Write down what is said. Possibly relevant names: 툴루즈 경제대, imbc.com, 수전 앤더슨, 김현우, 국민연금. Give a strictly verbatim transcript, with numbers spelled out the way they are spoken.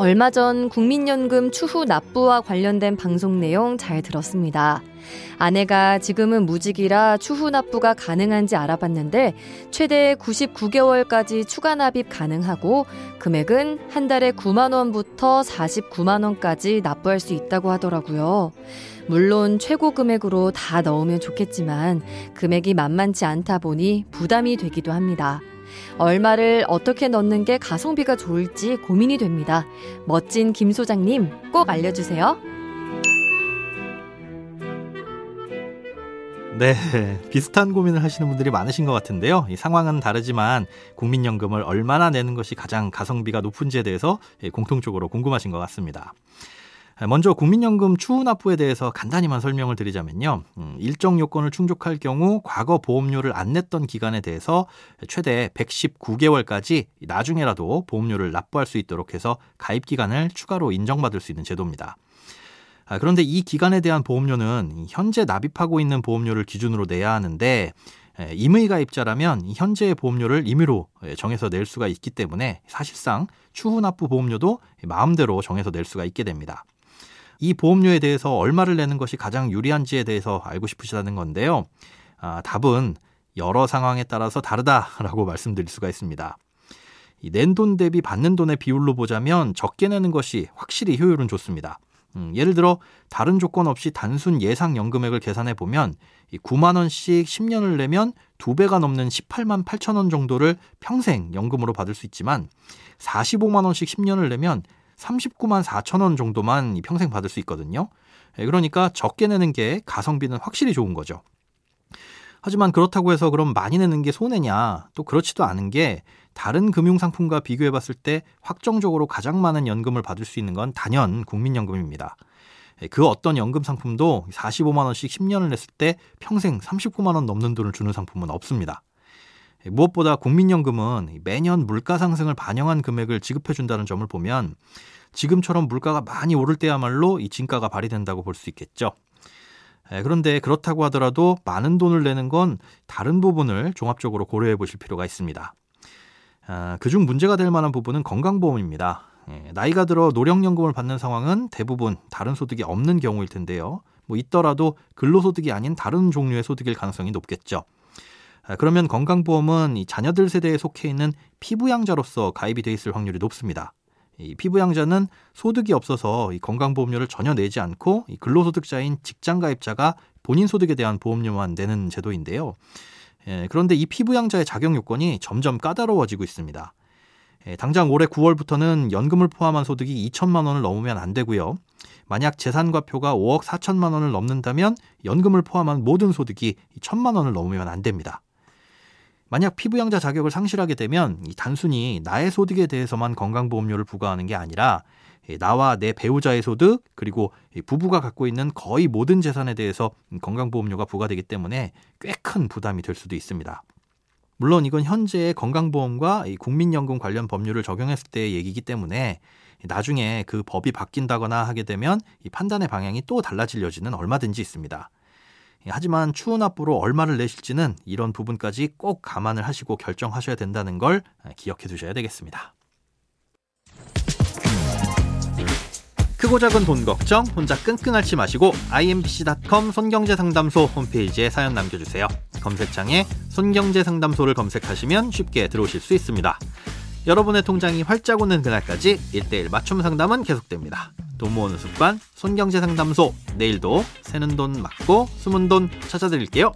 얼마 전 국민연금 추후 납부와 관련된 방송 내용 잘 들었습니다. 아내가 지금은 무직이라 추후 납부가 가능한지 알아봤는데 최대 구십구 개월까지 추가 납입 가능하고 금액은 한 달에 구만 원부터 사십구만 원까지 납부할 수 있다고 하더라고요. 물론 최고 금액으로 다 넣으면 좋겠지만 금액이 만만치 않다 보니 부담이 되기도 합니다. 얼마를 어떻게 넣는 게 가성비가 좋을지 고민이 됩니다. 멋진 김 소장님, 꼭 알려주세요. 네, 비슷한 고민을 하시는 분들이 많으신 것 같은데요. 이 상황은 다르지만 국민연금을 얼마나 내는 것이 가장 가성비가 높은지에 대해서 공통적으로 궁금하신 것 같습니다. 먼저 국민연금 추후 납부에 대해서 간단히만 설명을 드리자면요. 일정 요건을 충족할 경우 과거 보험료를 안 냈던 기간에 대해서 최대 백십구 개월까지 나중에라도 보험료를 납부할 수 있도록 해서 가입 기간을 추가로 인정받을 수 있는 제도입니다. 그런데 이 기간에 대한 보험료는 현재 납입하고 있는 보험료를 기준으로 내야 하는데 임의가입자라면 현재의 보험료를 임의로 정해서 낼 수가 있기 때문에 사실상 추후 납부 보험료도 마음대로 정해서 낼 수가 있게 됩니다. 이 보험료에 대해서 얼마를 내는 것이 가장 유리한지에 대해서 알고 싶으시다는 건데요. 아, 답은 여러 상황에 따라서 다르다라고 말씀드릴 수가 있습니다. 이 낸 돈 대비 받는 돈의 비율로 보자면 적게 내는 것이 확실히 효율은 좋습니다. 음, 예를 들어 다른 조건 없이 단순 예상 연금액을 계산해보면 구만 원씩 십 년을 내면 두 배가 넘는 십팔만 팔천 원 정도를 평생 연금으로 받을 수 있지만 사십오만 원씩 십 년을 내면 삼십구만 사천 원 정도만 평생 받을 수 있거든요. 그러니까 적게 내는 게 가성비는 확실히 좋은 거죠. 하지만 그렇다고 해서 그럼 많이 내는 게 손해냐? 또 그렇지도 않은 게 다른 금융상품과 비교해봤을 때 확정적으로 가장 많은 연금을 받을 수 있는 건 단연 국민연금입니다. 그 어떤 연금 상품도 사십오만 원씩 십 년을 냈을 때 평생 삼십구만 원 넘는 돈을 주는 상품은 없습니다. 무엇보다 국민연금은 매년 물가 상승을 반영한 금액을 지급해준다는 점을 보면 지금처럼 물가가 많이 오를 때야말로 이 진가가 발휘된다고 볼 수 있겠죠. 그런데 그렇다고 하더라도 많은 돈을 내는 건 다른 부분을 종합적으로 고려해 보실 필요가 있습니다. 그중 문제가 될 만한 부분은 건강보험입니다. 나이가 들어 노령연금을 받는 상황은 대부분 다른 소득이 없는 경우일 텐데요. 뭐 있더라도 근로소득이 아닌 다른 종류의 소득일 가능성이 높겠죠. 그러면 건강보험은 이 자녀들 세대에 속해 있는 피부양자로서 가입이 돼 있을 확률이 높습니다. 이 피부양자는 소득이 없어서 이 건강보험료를 전혀 내지 않고 이 근로소득자인 직장가입자가 본인 소득에 대한 보험료만 내는 제도인데요. 예, 그런데 이 피부양자의 자격 요건이 점점 까다로워지고 있습니다. 예, 당장 올해 구월부터는 연금을 포함한 소득이 이천만 원을 넘으면 안 되고요. 만약 재산과표가 오억 사천만 원을 넘는다면 연금을 포함한 모든 소득이 천만 원을 넘으면 안 됩니다. 만약 피부양자 자격을 상실하게 되면 단순히 나의 소득에 대해서만 건강보험료를 부과하는 게 아니라 나와 내 배우자의 소득 그리고 부부가 갖고 있는 거의 모든 재산에 대해서 건강보험료가 부과되기 때문에 꽤 큰 부담이 될 수도 있습니다. 물론 이건 현재의 건강보험과 국민연금 관련 법률을 적용했을 때의 얘기이기 때문에 나중에 그 법이 바뀐다거나 하게 되면 이 판단의 방향이 또 달라질 여지는 얼마든지 있습니다. 하지만 추후 납부로 얼마를 내실지는 이런 부분까지 꼭 감안을 하시고 결정하셔야 된다는 걸 기억해 두셔야 되겠습니다. 크고 작은 돈 걱정 혼자 끙끙 앓지 마시고 아이엠비씨 닷컴 손경제상담소 홈페이지에 사연 남겨주세요. 검색창에 손경제상담소를 검색하시면 쉽게 들어오실 수 있습니다. 여러분의 통장이 활짝 오는 그날까지 일대일 맞춤 상담은 계속됩니다. 돈 모으는 습관 손경제상담소. 내일도 새는 돈 막고 숨은 돈 찾아드릴게요.